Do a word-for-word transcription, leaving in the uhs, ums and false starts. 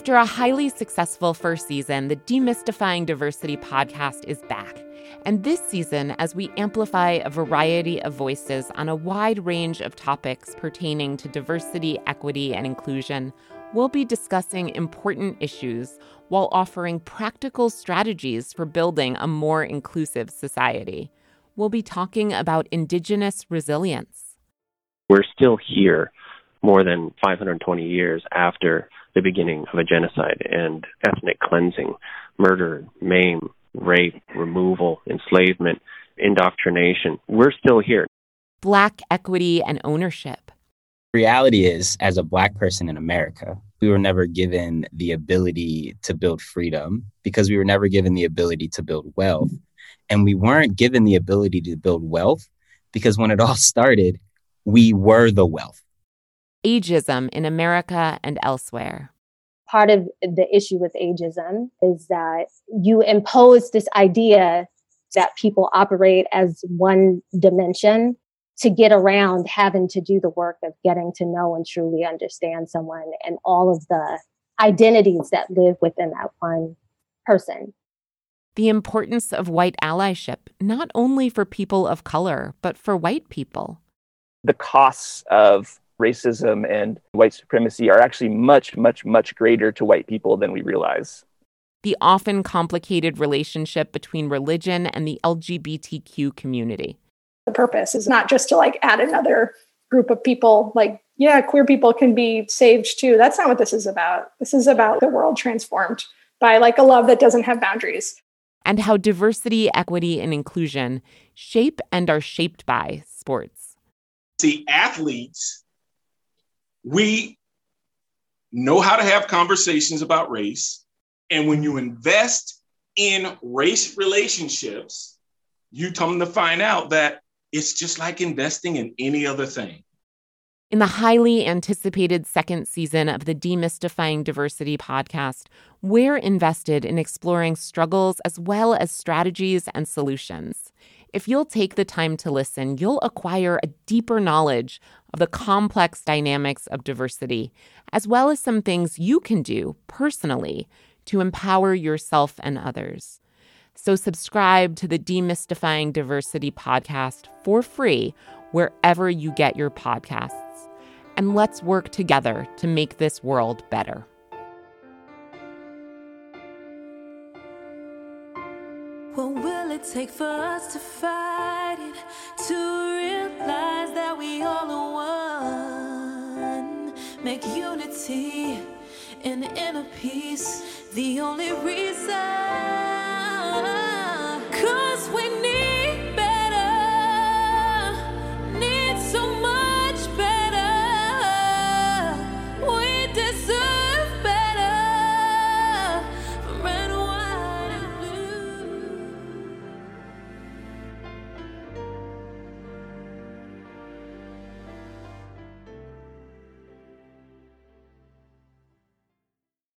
After a highly successful first season, the Demystifying Diversity podcast is back. And this season, as we amplify a variety of voices on a wide range of topics pertaining to diversity, equity, and inclusion, we'll be discussing important issues while offering practical strategies for building a more inclusive society. We'll be talking about Indigenous resilience. We're still here more than five hundred twenty years after the beginning of a genocide and ethnic cleansing, murder, maim, rape, removal, enslavement, indoctrination. We're still here. Black equity and ownership. Reality is, as a Black person in America, we were never given the ability to build freedom because we were never given the ability to build wealth. And we weren't given the ability to build wealth because when it all started, we were the wealth. Ageism in America and elsewhere. Part of the issue with ageism is that you impose this idea that people operate as one dimension to get around having to do the work of getting to know and truly understand someone and all of the identities that live within that one person. The importance of white allyship, not only for people of color, but for white people. The costs of racism and white supremacy are actually much, much, much greater to white people than we realize. The often complicated relationship between religion and the L G B T Q community. The purpose is not just to like add another group of people, like, yeah, queer people can be saved too. That's not what this is about. This is about the world transformed by like a love that doesn't have boundaries. And how diversity, equity, and inclusion shape and are shaped by sports. See, athletes, we know how to have conversations about race. And when you invest in race relationships, you come to find out that it's just like investing in any other thing. In the highly anticipated second season of the Demystifying Diversity podcast, we're invested in exploring struggles as well as strategies and solutions. If you'll take the time to listen, you'll acquire a deeper knowledge of the complex dynamics of diversity, as well as some things you can do personally to empower yourself and others. So subscribe to the Demystifying Diversity podcast for free wherever you get your podcasts. And let's work together to make this world better. What will it take for us to fight it, to realize that we all are one? Make unity and inner peace the only reason.